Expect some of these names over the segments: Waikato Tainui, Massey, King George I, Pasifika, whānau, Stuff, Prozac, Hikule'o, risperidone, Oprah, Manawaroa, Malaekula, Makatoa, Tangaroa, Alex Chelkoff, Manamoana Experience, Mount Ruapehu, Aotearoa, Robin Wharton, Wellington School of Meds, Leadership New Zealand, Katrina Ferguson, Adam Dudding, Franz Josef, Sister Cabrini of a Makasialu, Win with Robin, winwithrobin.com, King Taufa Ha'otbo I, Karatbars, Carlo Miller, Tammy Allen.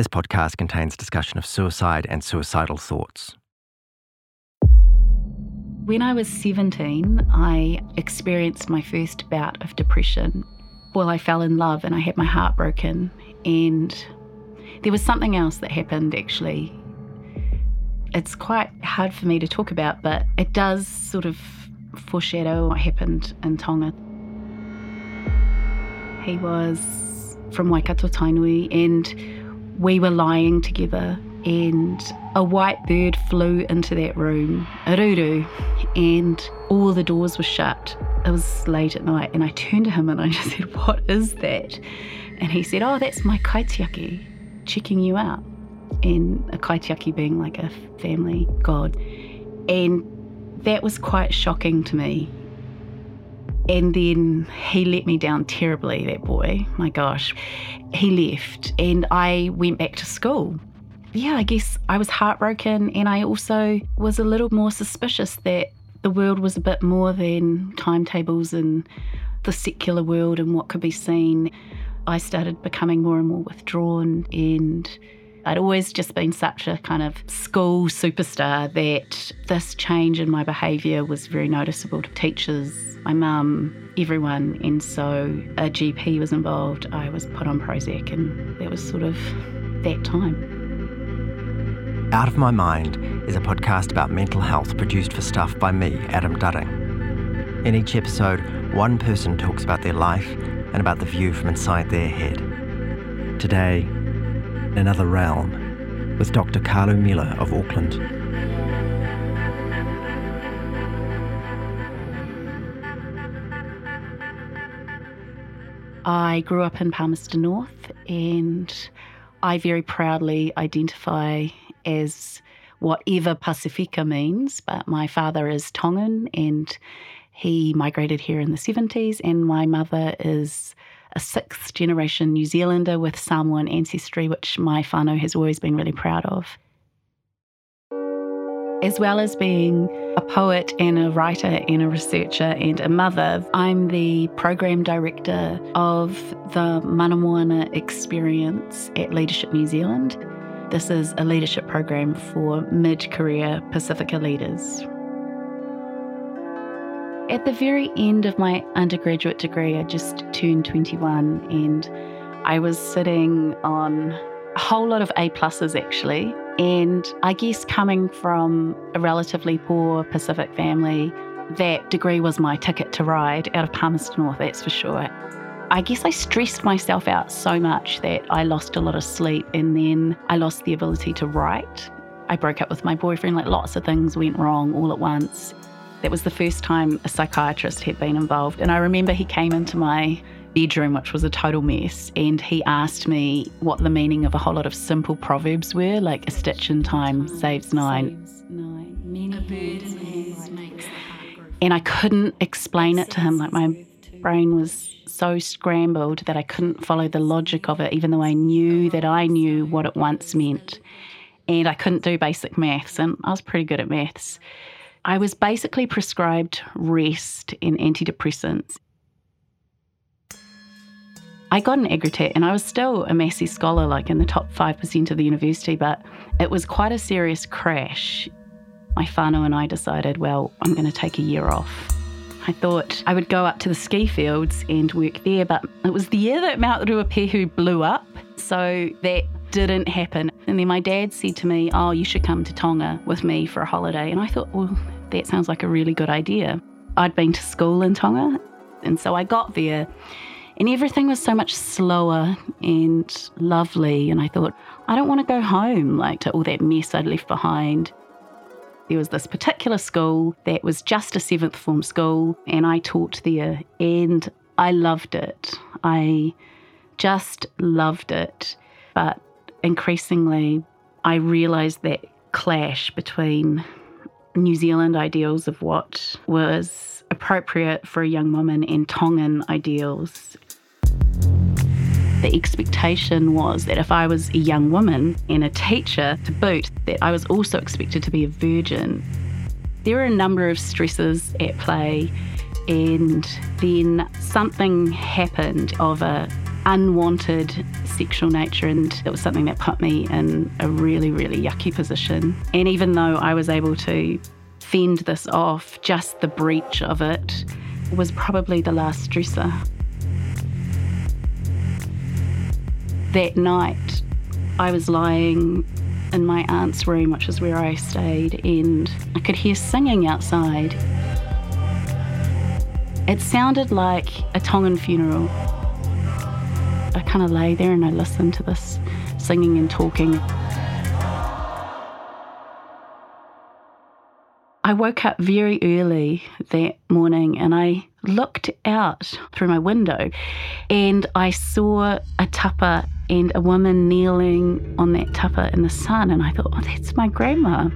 This podcast contains discussion of suicide and suicidal thoughts. When I was 17, I experienced my first bout of depression. Well, I fell in love and I had my heart broken. And there was something else that happened, actually. It's quite hard for me to talk about, but it does sort of foreshadow what happened in Tonga. He was from Waikato Tainui and we were lying together and a white bird flew into that room, a ruru, and all the doors were shut. It was late at night and I turned to him and I just said, "What is that?" And he said, "Oh, that's my kaitiaki checking you out." And a kaitiaki being like a family god. And that was quite shocking to me. And then he let me down terribly, that boy, my gosh. He left and I went back to school. Yeah, I guess I was heartbroken and I also was a little more suspicious that the world was a bit more than timetables and the secular world and what could be seen. I started becoming more and more withdrawn and I'd always just been such a kind of school superstar that this change in my behaviour was very noticeable to teachers, my mum, everyone. And so a GP was involved. I was put on Prozac and that was sort of that time. Out of My Mind is a podcast about mental health produced for Stuff by me, Adam Dudding. In each episode, one person talks about their life and about the view from inside their head. Today, Another Realm, with Dr. Carlo Miller of Auckland. I grew up in Palmerston North and I very proudly identify as whatever Pasifika means, but my father is Tongan and he migrated here in the 70s and my mother is a sixth generation New Zealander with Samoan ancestry, which my whānau has always been really proud of. As well as being a poet and a writer and a researcher and a mother, I'm the program director of the Manamoana Experience at Leadership New Zealand. This is a leadership program for mid-career Pasifika leaders. At the very end of my undergraduate degree, I just turned 21 and I was sitting on a whole lot of A+s actually. And I guess coming from a relatively poor Pacific family, that degree was my ticket to ride out of Palmerston North, that's for sure. I guess I stressed myself out so much that I lost a lot of sleep and then I lost the ability to write. I broke up with my boyfriend, like lots of things went wrong all at once. That was the first time a psychiatrist had been involved. And I remember he came into my bedroom, which was a total mess, and he asked me what the meaning of a whole lot of simple proverbs were, like a stitch in time saves nine. And I couldn't explain it to him. Like my brain was so scrambled that I couldn't follow the logic of it, even though I knew that I knew what it once meant. And I couldn't do basic maths, and I was pretty good at maths. I was basically prescribed rest and antidepressants. I got an AgriTech and I was still a Massey scholar, like in the top 5% of the university, but it was quite a serious crash. My whānau and I decided, well, I'm going to take a year off. I thought I would go up to the ski fields and work there, but it was the year that Mount Ruapehu blew up, so that didn't happen. And then my dad said to me, "Oh, you should come to Tonga with me for a holiday." And I thought, well, that sounds like a really good idea. I'd been to school in Tonga. And so I got there and everything was so much slower and lovely. And I thought, I don't want to go home, like to all that mess I'd left behind. There was this particular school that was just a seventh form school and I taught there and I loved it. I just loved it. But increasingly, I realised that clash between New Zealand ideals of what was appropriate for a young woman and Tongan ideals. The expectation was that if I was a young woman and a teacher to boot, that I was also expected to be a virgin. There were a number of stresses at play, and then something happened of a unwanted sexual nature, and it was something that put me in a really, really yucky position. And even though I was able to fend this off, just the breach of it was probably the last stressor. That night, I was lying in my aunt's room, which is where I stayed, and I could hear singing outside. It sounded like a Tongan funeral. I kind of lay there and I listened to this singing and talking. I woke up very early that morning and I looked out through my window and I saw a tapa and a woman kneeling on that tapa in the sun, and I thought, oh, that's my grandma.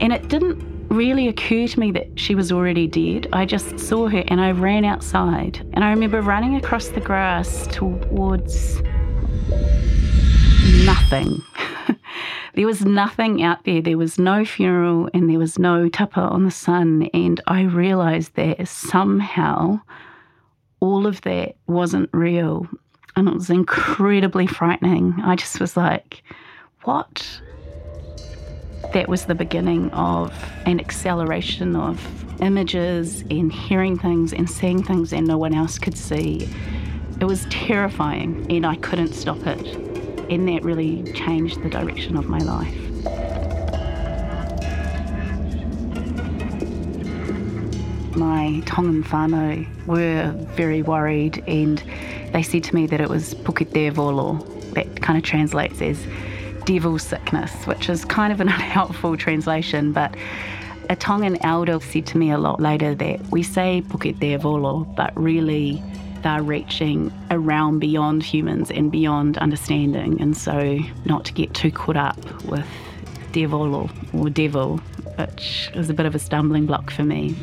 And it didn't really occur to me that she was already dead. I just saw her and I ran outside. And I remember running across the grass towards nothing. There was nothing out there. There was no funeral and there was no tapa on the sun. And I realised that somehow all of that wasn't real. And it was incredibly frightening. I just was like, what? That was the beginning of an acceleration of images and hearing things and seeing things that no one else could see. It was terrifying and I couldn't stop it. And that really changed the direction of my life. My Tongan whānau were very worried and they said to me that it was pukitea volo. That kind of translates as devil sickness, which is kind of an unhelpful translation, but a Tongan elder said to me a lot later that we say pukitea volo, but really they're reaching a realm beyond humans and beyond understanding, and so not to get too caught up with devolo or devil, which was a bit of a stumbling block for me.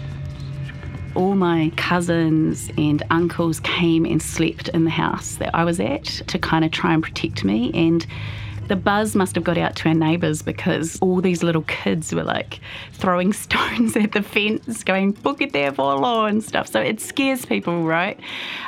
All my cousins and uncles came and slept in the house that I was at to kind of try and protect me, and the buzz must have got out to our neighbours because all these little kids were like throwing stones at the fence going, pukitea volo and stuff. So it scares people, right?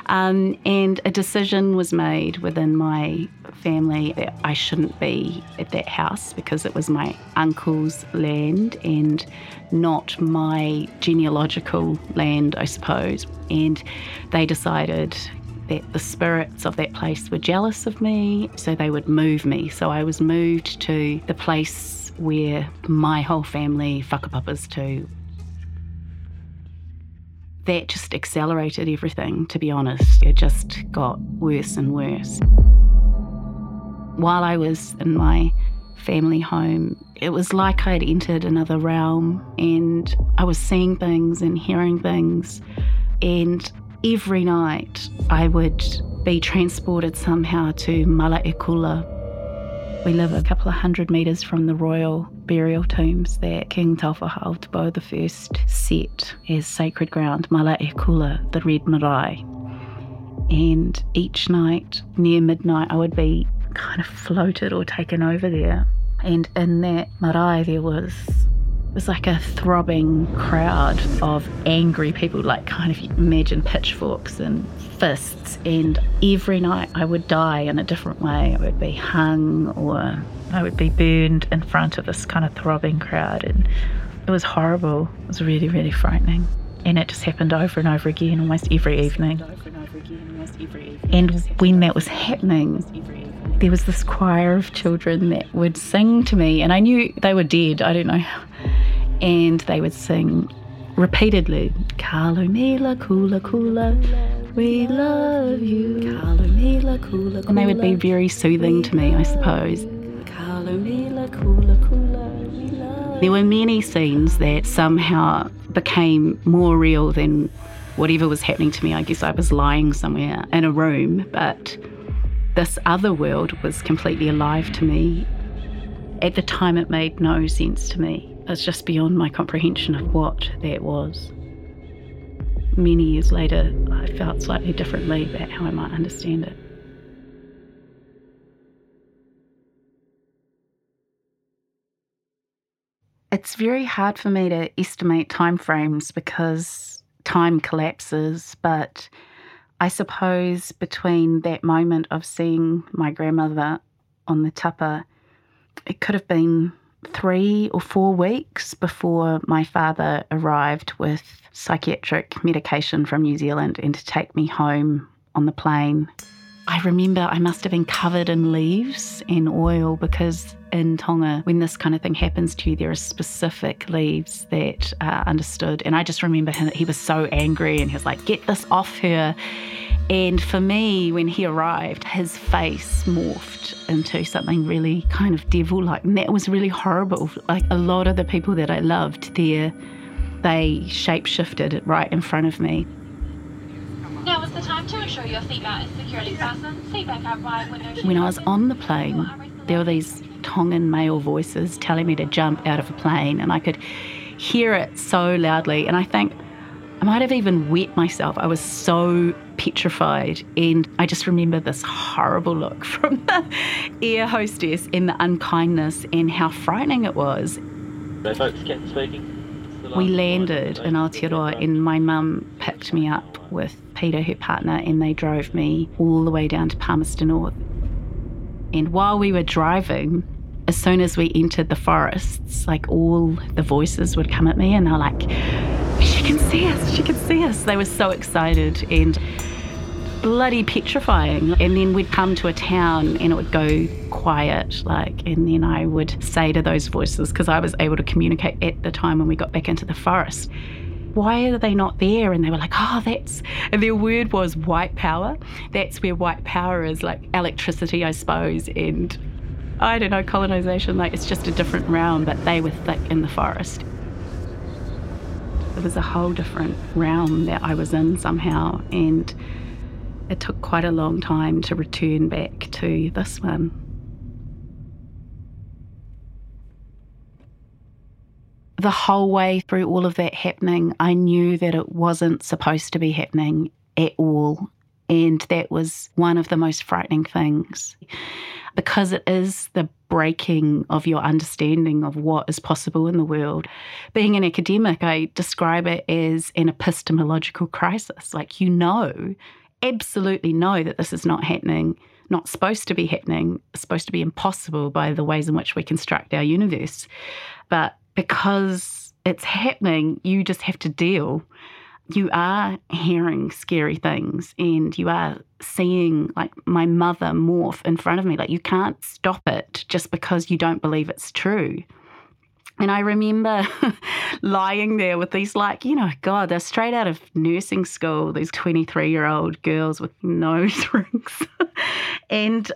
And a decision was made within my family that I shouldn't be at that house because it was my uncle's land and not my genealogical land, I suppose. And they decided that the spirits of that place were jealous of me, so they would move me. So I was moved to the place where my whole family whakapapas to. That just accelerated everything, to be honest. It just got worse and worse. While I was in my family home, it was like I'd entered another realm and I was seeing things and hearing things, and every night I would be transported somehow to Malaekula. We live a couple of 100 metres from the royal burial tombs that King Taufa Ha'otbo I set as sacred ground, Malaekula, the Red Marae. And each night near midnight I would be kind of floated or taken over there. And in that marae there was it was like a throbbing crowd of angry people, like kind of imagine pitchforks and fists. And every night I would die in a different way. I would be hung or I would be burned in front of this kind of throbbing crowd. And it was horrible. It was really, really frightening. And it just happened over and over again almost every evening. And when that was happening, there was this choir of children that would sing to me, and I knew they were dead, I don't know. And they would sing repeatedly, Carlo Miller, Kula Kula, we love you. Carlo Miller, Kula Kula. And they would be very soothing to me, I suppose. Carlo Miller, Kula Kula, we love you. There were many scenes that somehow became more real than whatever was happening to me. I guess I was lying somewhere in a room, but this other world was completely alive to me. At the time, it made no sense to me. It was just beyond my comprehension of what that was. Many years later, I felt slightly differently about how I might understand it. It's very hard for me to estimate timeframes because time collapses, but I suppose between that moment of seeing my grandmother on the tapa, it could have been 3 or 4 weeks before my father arrived with psychiatric medication from New Zealand and to take me home on the plane. I remember I must have been covered in leaves and oil, because in Tonga, when this kind of thing happens to you, there are specific leaves that are understood. And I just remember him, he was so angry and he was like, "Get this off her." And for me, when he arrived, his face morphed into something really kind of devil-like. And that was really horrible. Like a lot of the people that I loved there, they shape-shifted right in front of me. Now is the time to ensure your seatbelt is securely fastened. Seatback up by window. When I was on the plane, there were these Tongan male voices telling me to jump out of a plane, and I could hear it so loudly. And I think I might have even wet myself. I was so petrified. And I just remember this horrible look from the air hostess and the unkindness and how frightening it was. Hello folks, Captain speaking. We landed in Aotearoa and my mum picked me up with Peter, her partner, and they drove me all the way down to Palmerston North. And while we were driving, as soon as we entered the forests, like all the voices would come at me and they're like, "She can see us, she can see us." They were so excited and bloody petrifying. And then we'd come to a town and it would go quiet, like, and then I would say to those voices, because I was able to communicate at the time when we got back into the forest, "Why are they not there?" And they were like, "Oh, that's," and their word was white power. That's where white power is, like electricity, I suppose, and I don't know, colonization, like it's just a different realm, but they were thick in the forest. It was a whole different realm that I was in somehow, and it took quite a long time to return back to this one. The whole way through all of that happening, I knew that it wasn't supposed to be happening at all. And that was one of the most frightening things, because it is the breaking of your understanding of what is possible in the world. Being an academic, I describe it as an epistemological crisis. Like, you know, absolutely know that this is not happening, not supposed to be happening, supposed to be impossible by the ways in which we construct our universe. But because it's happening, you just have to deal. You are hearing scary things and you are seeing, like, my mother morph in front of me. Like, you can't stop it just because you don't believe it's true. And I remember lying there with these, like, you know, God, they're straight out of nursing school, these 23-year-old girls with nose rings, and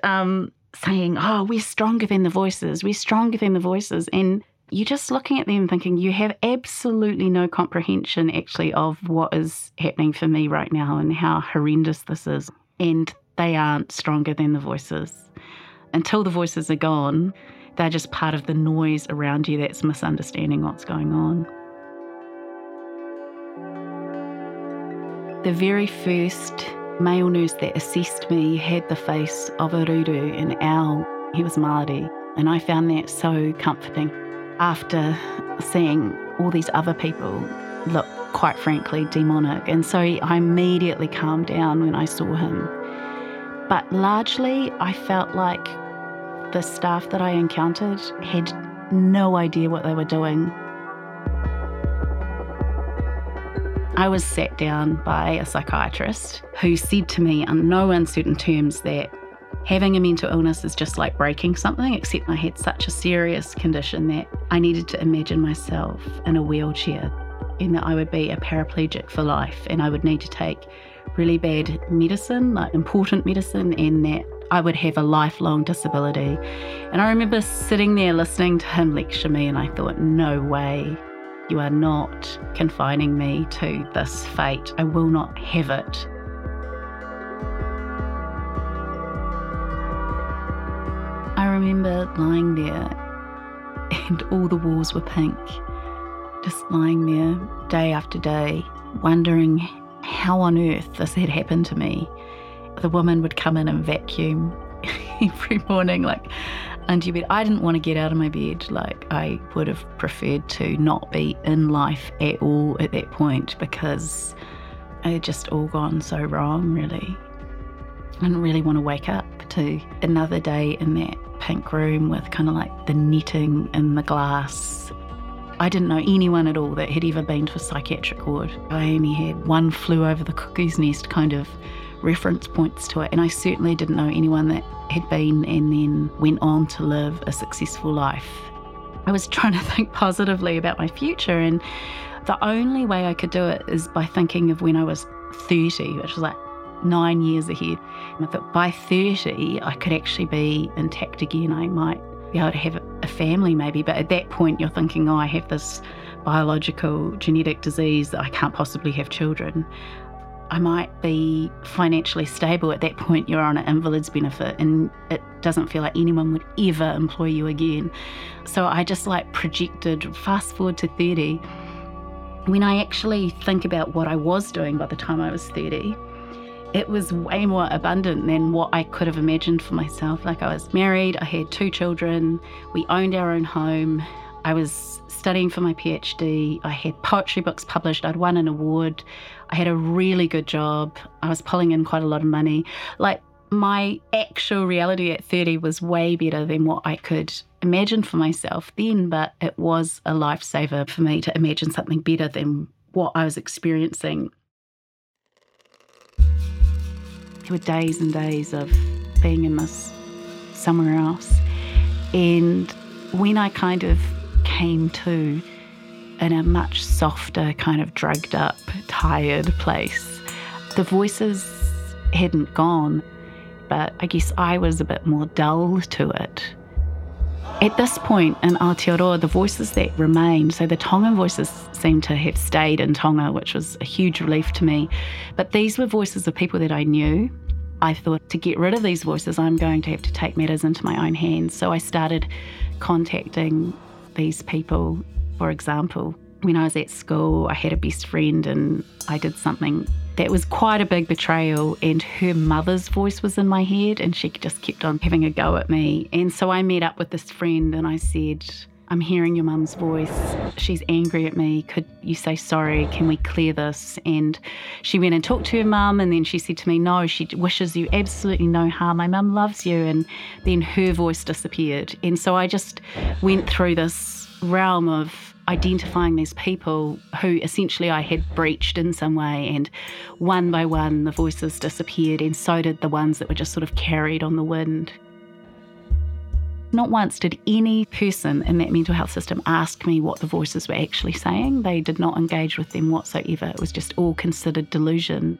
saying, "Oh, we're stronger than the voices, we're stronger than the voices." And you're just looking at them thinking, you have absolutely no comprehension actually of what is happening for me right now and how horrendous this is. And they aren't stronger than the voices. Until the voices are gone, they're just part of the noise around you that's misunderstanding what's going on. The very first male nurse that assessed me had the face of a ruru, an owl. He was Māori, and I found that so comforting. After seeing all these other people look, quite frankly, demonic, and so I immediately calmed down when I saw him. But largely, I felt like the staff that I encountered had no idea what they were doing. I was sat down by a psychiatrist who said to me in no uncertain terms that having a mental illness is just like breaking something, except I had such a serious condition that I needed to imagine myself in a wheelchair and that I would be a paraplegic for life and I would need to take really bad medicine, like important medicine, and that I would have a lifelong disability. And I remember sitting there listening to him lecture me and I thought, no way, you are not confining me to this fate. I will not have it. I remember lying there and all the walls were pink, just lying there day after day, wondering how on earth this had happened to me. The woman would come in and vacuum every morning, like, under your bed. I didn't want to get out of my bed. Like, I would have preferred to not be in life at all at that point, because It had just all gone so wrong, really. I didn't really want to wake up to another day in that pink room with kind of like the netting and the glass. I didn't know anyone at all that had ever been to a psychiatric ward. I only had one flew over the cuckoo's nest kind of reference points to it, and I certainly didn't know anyone that had been and then went on to live a successful life. I was trying to think positively about my future, and the only way I could do it is by thinking of when I was 30, which was like 9 years ahead. And I thought by 30 I could actually be intact again. I might be able to have a family maybe, but at that point you're thinking, oh, I have this biological genetic disease that I can't possibly have children. I might be financially stable. At that point you're on an invalid's benefit and it doesn't feel like anyone would ever employ you again. So I just like projected fast forward to 30. When I actually think about what I was doing by the time I was 30, it was way more abundant than what I could have imagined for myself. Like, I was married, I had 2 children, we owned our own home, I was studying for my PhD, I had poetry books published, I'd won an award, I had a really good job, I was pulling in quite a lot of money. Like, my actual reality at 30 was way better than what I could imagine for myself then, but it was a lifesaver for me to imagine something better than what I was experiencing. There were days and days of being in this somewhere else. And when I kind of came to in a much softer, kind of drugged up, tired place, the voices hadn't gone, but I guess I was a bit more dull to it. At this point in Aotearoa, the voices that remained, so the Tongan voices seemed to have stayed in Tonga, which was a huge relief to me. But these were voices of people that I knew. I thought, to get rid of these voices, I'm going to have to take matters into my own hands. So I started contacting these people. For example, when I was at school, I had a best friend and I did something that was quite a big betrayal, and her mother's voice was in my head and she just kept on having a go at me. And so I met up with this friend and I said, I'm hearing your mum's voice. She's angry at me. Could you say sorry? Can we clear this? And she went and talked to her mum, and then she said to me, no, she wishes you absolutely no harm. My mum loves you. And then her voice disappeared. And so I just went through this realm of identifying these people who essentially I had breached in some way, and one by one the voices disappeared, and so did the ones that were just sort of carried on the wind. Not once did any person in that mental health system ask me what the voices were actually saying. They did not engage with them whatsoever. It was just all considered delusion.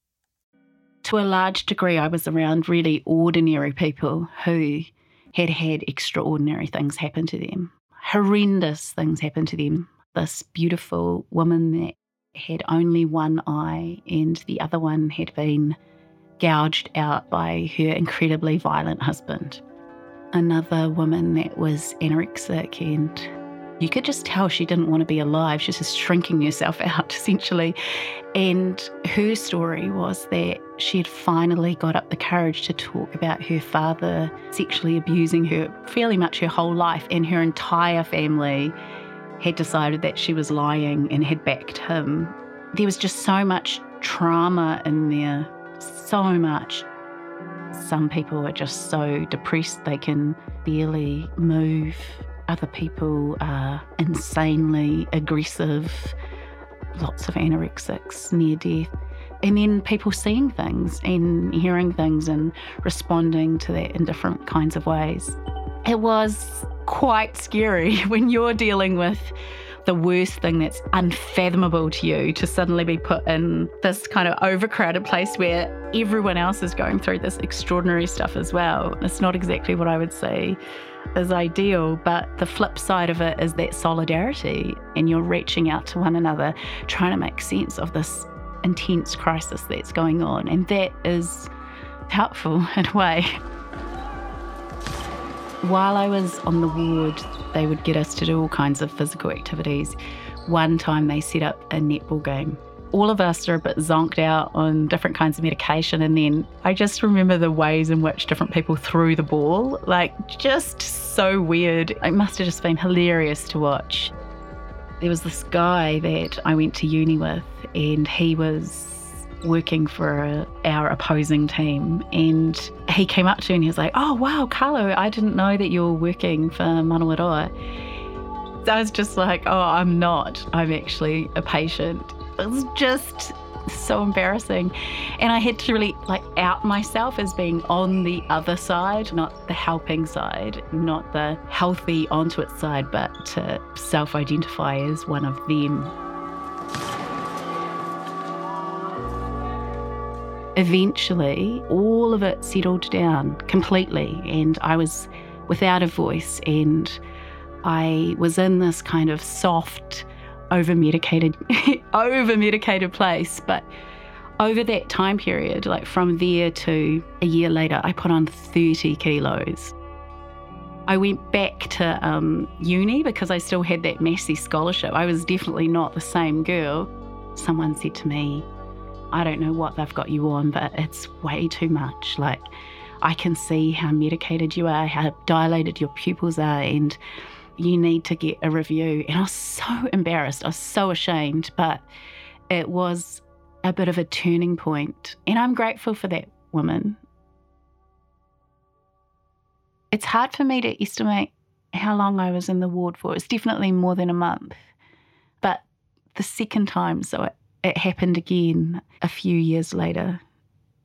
To a large degree, I was around really ordinary people who had had extraordinary things happen to them. Horrendous things happen to them. This beautiful woman that had only one eye and the other one had been gouged out by her incredibly violent husband. Another woman that was anorexic, and you could just tell she didn't want to be alive. She's just shrinking herself out, essentially. And her story was that she had finally got up the courage to talk about her father sexually abusing her fairly much her whole life, and her entire family had decided that she was lying and had backed him. There was just so much trauma in there, so much. Some people are just so depressed they can barely move. Other people are insanely aggressive. Lots of anorexics near death. And then people seeing things and hearing things and responding to that in different kinds of ways. It was quite scary when you're dealing with the worst thing that's unfathomable to you, to suddenly be put in this kind of overcrowded place where everyone else is going through this extraordinary stuff as well. It's not exactly what I would say is ideal, but the flip side of it is that solidarity, and you're reaching out to one another, trying to make sense of this intense crisis that's going on, and that is helpful in a way. While I was on the ward, they would get us to do all kinds of physical activities. One time they set up a netball game. All of us are a bit zonked out on different kinds of medication, and then I just remember the ways in which different people threw the ball, like just so weird. It must have just been hilarious to watch. There was this guy that I went to uni with, and he was working for our opposing team, and he came up to me and he was like, "Oh wow, Carlo, I didn't know that you were working for Manawaroa." So I was just like, "Oh, I'm not. I'm actually a patient." It was just so embarrassing, and I had to really out myself as being on the other side, not the helping side, not the healthy onto its side, but to self-identify as one of them. Eventually all of it settled down completely, and I was without a voice, and I was in this kind of soft, over-medicated place. But over that time period, from there to a year later, I put on 30 kilos. I went back to uni because I still had that Massey scholarship. I was definitely not the same girl. Someone said to me, "I don't know what they've got you on, but it's way too much. I can see how medicated you are, how dilated your pupils are, and you need to get a review." And I was so embarrassed. I was so ashamed, but it was a bit of a turning point. And I'm grateful for that woman. It's hard for me to estimate how long I was in the ward for. It's definitely more than a month. But the second time, so it happened again a few years later.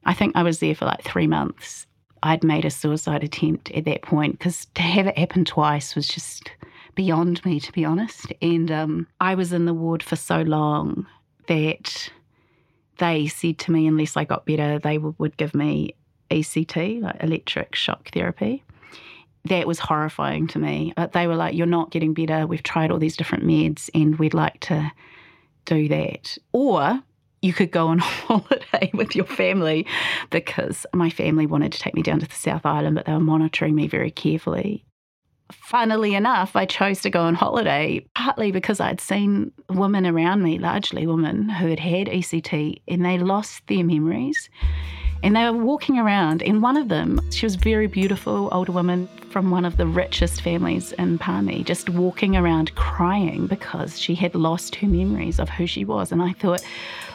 I think I was there for 3 months. I'd made a suicide attempt at that point, because to have it happen twice was just beyond me, to be honest. And I was in the ward for so long that they said to me, unless I got better, they would give me ECT, electric shock therapy. That was horrifying to me. But they were like, "You're not getting better. We've tried all these different meds and we'd like to do that. Or you could go on holiday with your family," because my family wanted to take me down to the South Island, but they were monitoring me very carefully. Funnily enough, I chose to go on holiday partly because I'd seen women around me, largely women, who had had ECT, and they lost their memories. And they were walking around, and one of them, she was a very beautiful older woman from one of the richest families in Palmy, just walking around crying because she had lost her memories of who she was. And I thought,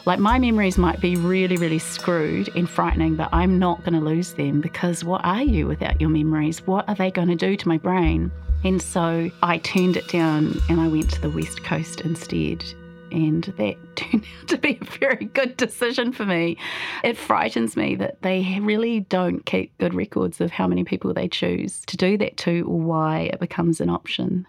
my memories might be really, really screwed and frightening, but I'm not going to lose them, because what are you without your memories? What are they going to do to my brain? And so I turned it down and I went to the West Coast instead. And that turned out to be a very good decision for me. It frightens me that they really don't keep good records of how many people they choose to do that to, or why it becomes an option.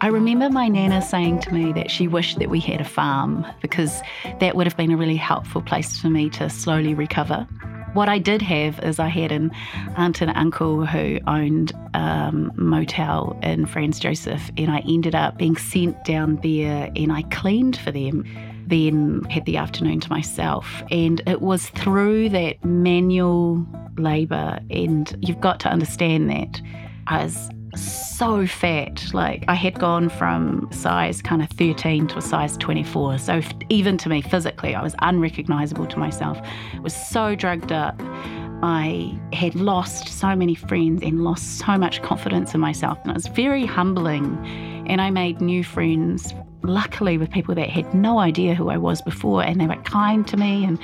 I remember my nana saying to me that she wished that we had a farm, because that would have been a really helpful place for me to slowly recover. What I did have is I had an aunt and uncle who owned a motel in Franz Josef, and I ended up being sent down there and I cleaned for them, then had the afternoon to myself. And it was through that manual labour, and you've got to understand that I was so fat. I had gone from size kind of 13 to a size 24. So even to me physically, I was unrecognisable to myself. I was so drugged up. I had lost so many friends and lost so much confidence in myself. And it was very humbling. And I made new friends luckily with people that had no idea who I was before, and they were kind to me. And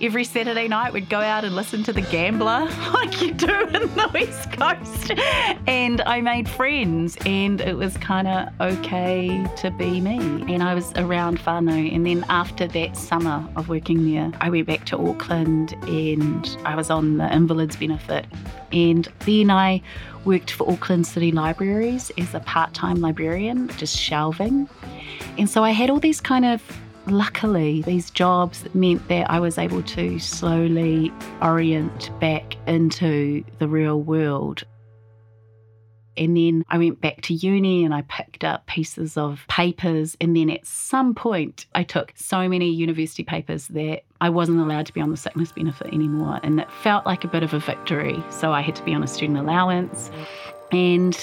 every Saturday night we'd go out and listen to The Gambler like you do in the West Coast, and I made friends, and it was kind of okay to be me, and I was around whānau. And then after that summer of working there, I went back to Auckland and I was on the invalids benefit, and then I worked for Auckland City Libraries as a part-time librarian, just shelving. And so I had all these kind of, luckily, these jobs that meant that I was able to slowly orient back into the real world. And then I went back to uni and I picked up pieces of papers. And then at some point, I took so many university papers that I wasn't allowed to be on the sickness benefit anymore. And it felt like a bit of a victory. So I had to be on a student allowance. And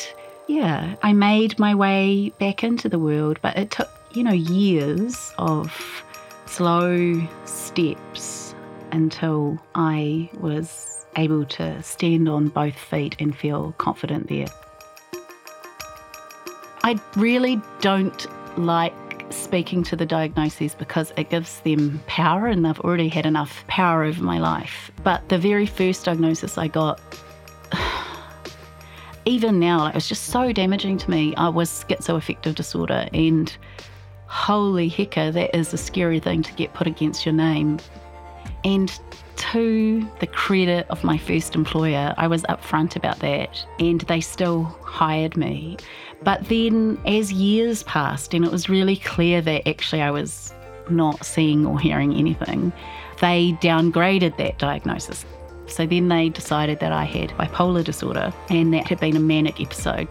yeah, I made my way back into the world. But it took, years of slow steps until I was able to stand on both feet and feel confident there. I really don't like speaking to the diagnoses because it gives them power, and they've already had enough power over my life. But the very first diagnosis I got, even now, it was just so damaging to me. I was schizoaffective disorder, and holy hecker, that is a scary thing to get put against your name. And to the credit of my first employer, I was upfront about that, and they still hired me. But then as years passed and it was really clear that actually I was not seeing or hearing anything, they downgraded that diagnosis. So then they decided that I had bipolar disorder, and that had been a manic episode.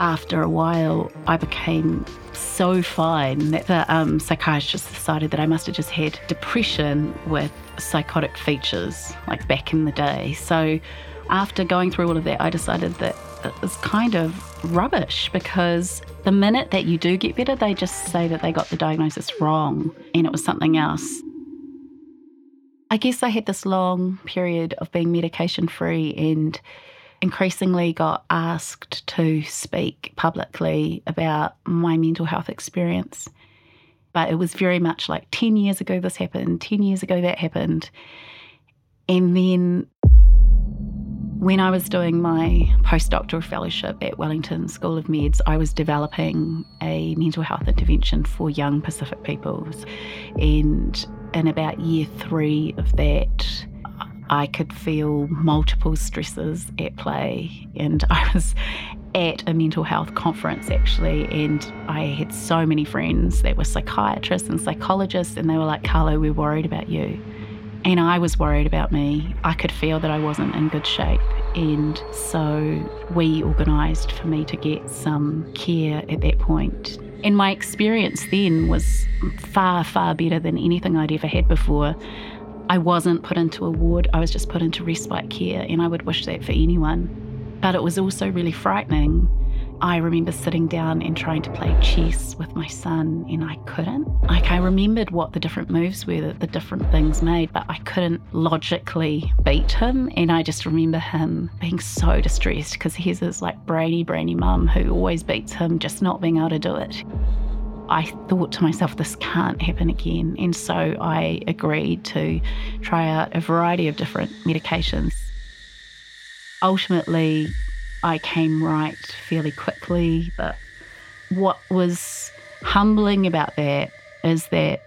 After a while, I became so fine that the psychiatrist decided that I must have just had depression with psychotic features, like back in the day. So after going through all of that, I decided that it was kind of rubbish, because the minute that you do get better, they just say that they got the diagnosis wrong and it was something else. I guess I had this long period of being medication-free and increasingly got asked to speak publicly about my mental health experience. But it was very much like 10 years ago this happened, 10 years ago that happened. And then when I was doing my postdoctoral fellowship at Wellington School of Meds, I was developing a mental health intervention for young Pacific peoples. And in about year 3 of that, I could feel multiple stresses at play. And I was at a mental health conference, actually, and I had so many friends that were psychiatrists and psychologists, and they were like, "Carlo, we're worried about you." And I was worried about me. I could feel that I wasn't in good shape. And so we organised for me to get some care at that point. And my experience then was far, far better than anything I'd ever had before. I wasn't put into a ward, I was just put into respite care, and I would wish that for anyone. But it was also really frightening. I remember sitting down and trying to play chess with my son, and I couldn't. I remembered what the different moves were that the different things made, but I couldn't logically beat him. And I just remember him being so distressed, because he's this like brainy mum who always beats him, just not being able to do it. I thought to myself, this can't happen again. And so I agreed to try out a variety of different medications. Ultimately, I came right fairly quickly, but what was humbling about that is that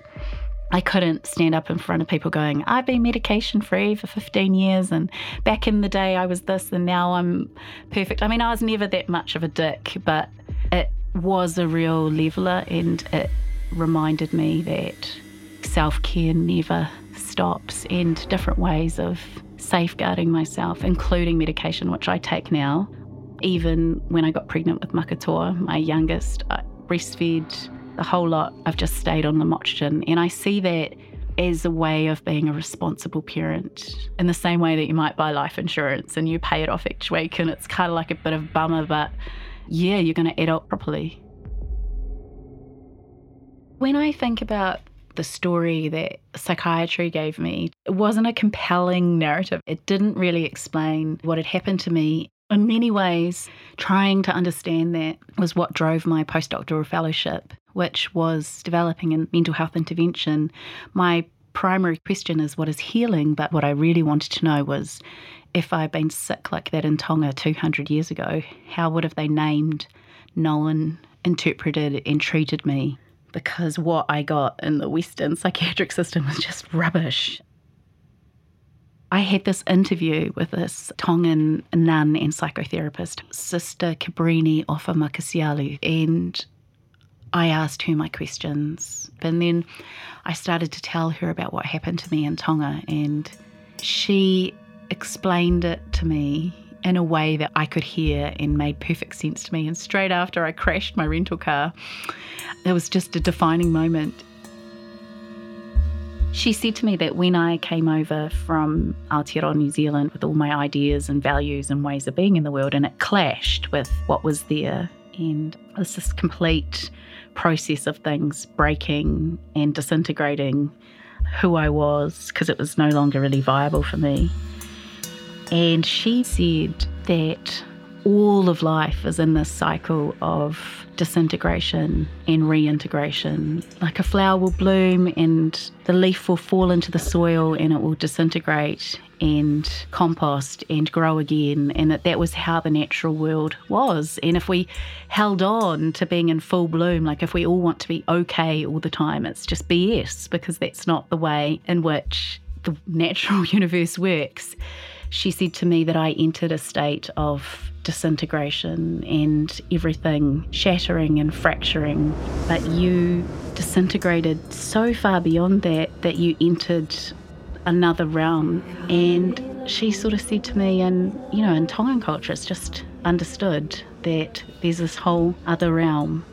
I couldn't stand up in front of people going, "I've been medication free for 15 years and back in the day I was this and now I'm perfect." I mean, I was never that much of a dick, but it was a real leveller, and it reminded me that self-care never stops, and different ways of safeguarding myself, including medication, which I take now. Even when I got pregnant with Makatoa, my youngest, I breastfed, the whole lot. I've just stayed on lamotrigine, and I see that as a way of being a responsible parent, in the same way that you might buy life insurance and you pay it off each week, and it's kind of like a bit of bummer, but yeah, you're going to adult properly. When I think about the story that psychiatry gave me, it wasn't a compelling narrative. It didn't really explain what had happened to me. In many ways, trying to understand that was what drove my postdoctoral fellowship, which was developing in mental health intervention, my primary question is what is healing? But what I really wanted to know was, if I'd been sick like that in Tonga 200 years ago, how would have they named, known, interpreted and treated me? Because what I got in the Western psychiatric system was just rubbish. I had this interview with this Tongan nun and psychotherapist, Sister Cabrini of a Makasialu, and I asked her my questions. And then I started to tell her about what happened to me in Tonga, and she explained it to me in a way that I could hear and made perfect sense to me. And straight after I crashed my rental car, it was just a defining moment. She said to me that when I came over from Aotearoa, New Zealand, with all my ideas and values and ways of being in the world, and it clashed with what was there, and it was this complete process of things breaking and disintegrating who I was, because it was no longer really viable for me. And she said that all of life is in this cycle of disintegration and reintegration. Like a flower will bloom and the leaf will fall into the soil and it will disintegrate and compost and grow again, and that was how the natural world was. And if we held on to being in full bloom, like if we all want to be okay all the time, it's just BS, because that's not the way in which the natural universe works. She said to me that I entered a state of disintegration and everything shattering and fracturing, but you disintegrated so far beyond that you entered another realm. And she sort of said to me, and you know, in Tongan culture it's just understood that there's this whole other realm,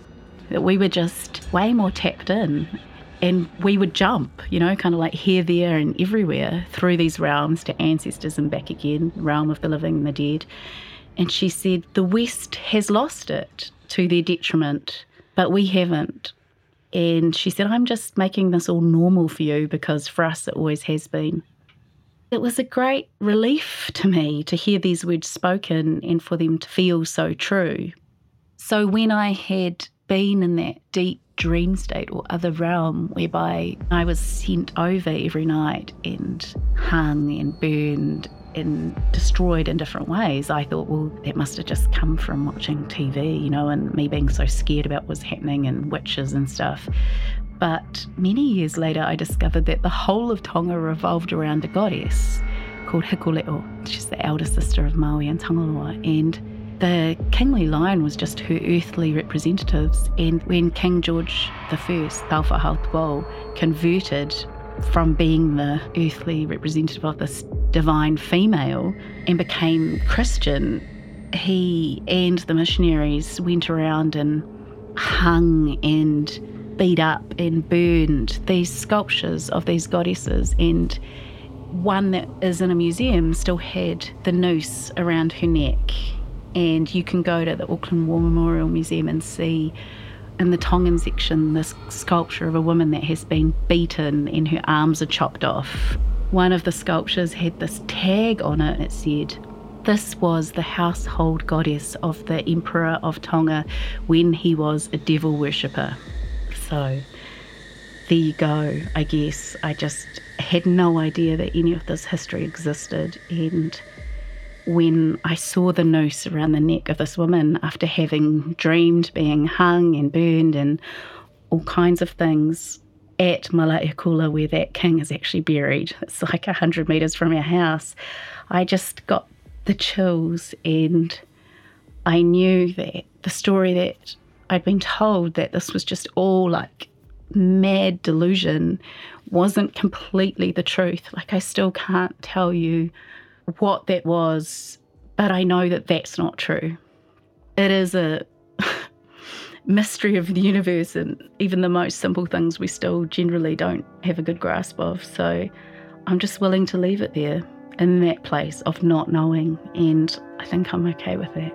that we were just way more tapped in. And we would jump, you know, kind of like here, there and everywhere through these realms to ancestors and back again, realm of the living and the dead. And she said, the West has lost it to their detriment, but we haven't. And she said, I'm just making this all normal for you, because for us it always has been. It was a great relief to me to hear these words spoken and for them to feel so true. So when I had been in that deep dream state or other realm whereby I was sent over every night and hung and burned and destroyed in different ways, I thought, well, that must have just come from watching TV, you know, and me being so scared about what was happening and witches and stuff. But many years later, I discovered that the whole of Tonga revolved around a goddess called Hikule'o. She's the elder sister of Maui and Tangaroa, and the kingly line was just her earthly representatives. And when King George I, Taufa Ha'otbo I, converted from being the earthly representative of this divine female and became Christian, he and the missionaries went around and hung and beat up and burned these sculptures of these goddesses, and one that is in a museum still had the noose around her neck. And you can go to the Auckland War Memorial Museum and see in the Tongan section this sculpture of a woman that has been beaten and her arms are chopped off. One of the sculptures had this tag on it. It said, this was the household goddess of the Emperor of Tonga when he was a devil worshipper. So there you go, I guess. I just had no idea that any of this history existed. And when I saw the noose around the neck of this woman after having dreamed being hung and burned and all kinds of things at Malaekula, where that king is actually buried, it's like 100 metres from our house, I just got the chills, and I knew that the story that I'd been told, that this was just all like mad delusion, wasn't completely the truth. Like, I still can't tell you what that was, but I know that that's not true. It is a mystery of the universe, and even the most simple things we still generally don't have a good grasp of. So I'm just willing to leave it there in that place of not knowing, and I think I'm okay with that.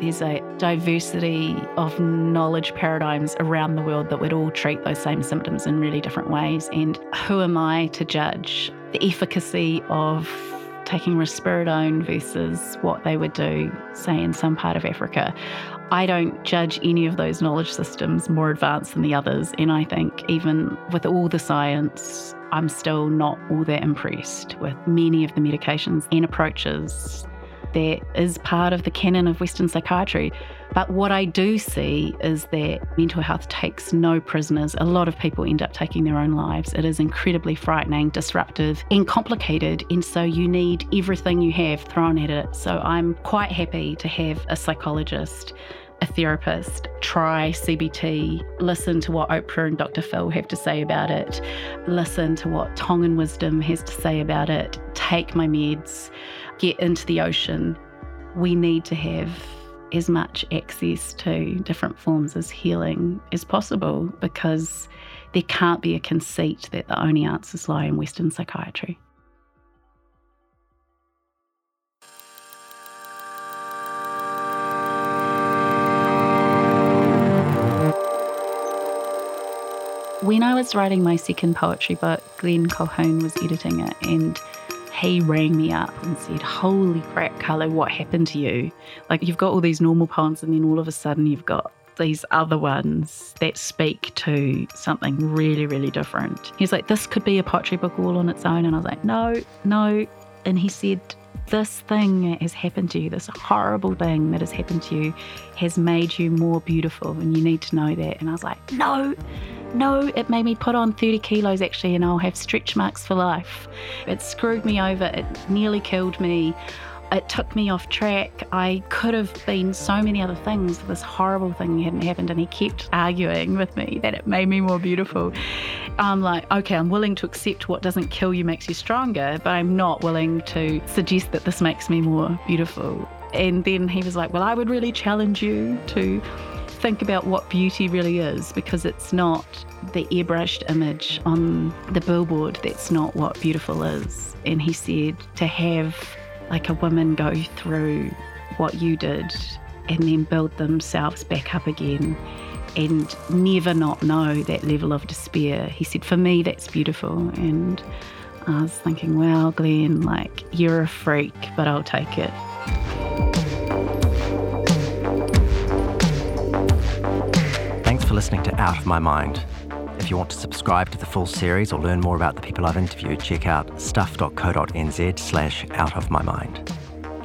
There's a diversity of knowledge paradigms around the world that would all treat those same symptoms in really different ways. And who am I to judge the efficacy of taking risperidone versus what they would do, say, in some part of Africa? I don't judge any of those knowledge systems more advanced than the others, and I think even with all the science, I'm still not all that impressed with many of the medications and approaches that is part of the canon of Western psychiatry. But what I do see is that mental health takes no prisoners. A lot of people end up taking their own lives. It is incredibly frightening, disruptive and complicated, and so you need everything you have thrown at it. So I'm quite happy to have a psychologist, a therapist, try CBT, listen to what Oprah and Dr. Phil have to say about it, listen to what Tongan wisdom has to say about it, take my meds, get into the ocean. We need to have as much access to different forms of healing as possible, because there can't be a conceit that the only answers lie in Western psychiatry. When I was writing my second poetry book, Glenn Colhoun was editing it, and he rang me up and said, "Holy crap, Carlo, what happened to you? Like, you've got all these normal poems and then all of a sudden you've got these other ones that speak to something really, really different." He's like, "This could be a poetry book all on its own." And I was like, no. And he said, "This thing has happened to you, this horrible thing that has happened to you has made you more beautiful, and you need to know that." And I was like, no, it made me put on 30 kilos actually, and I'll have stretch marks for life. It screwed me over, it nearly killed me, it took me off track, I could have been so many other things, this horrible thing hadn't happened. And he kept arguing with me that it made me more beautiful. I'm like, okay, I'm willing to accept what doesn't kill you makes you stronger, but I'm not willing to suggest that this makes me more beautiful. And then he was like, "Well, I would really challenge you to think about what beauty really is, because it's not the airbrushed image on the billboard. That's not what beautiful is." And he said, "To have like a woman go through what you did and then build themselves back up again and never not know that level of despair," he said, "for me, that's beautiful." And I was thinking, wow, Glenn, like, you're a freak, but I'll take it. Thanks for listening to Out of My Mind. If you want to subscribe to the full series or learn more about the people I've interviewed, check out stuff.co.nz/outofmymind.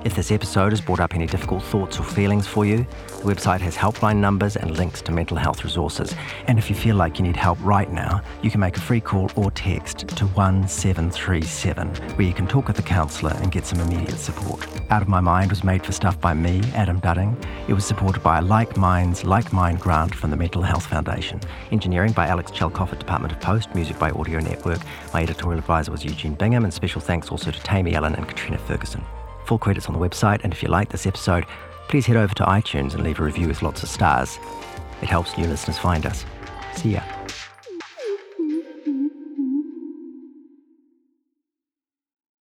If this episode has brought up any difficult thoughts or feelings for you, the website has helpline numbers and links to mental health resources. And if you feel like you need help right now, you can make a free call or text to 1737, where you can talk with a counsellor and get some immediate support. Out of My Mind was made for Stuff by me, Adam Dudding. It was supported by a Like Minds, Like Mind grant from the Mental Health Foundation. Engineering by Alex Chelkoff at Department of Post. Music by Audio Network. My editorial advisor was Eugene Bingham, and special thanks also to Tammy Allen and Katrina Ferguson. Full credits on the website, and if you like this episode, please head over to iTunes and leave a review with lots of stars. It helps new listeners find us. See ya.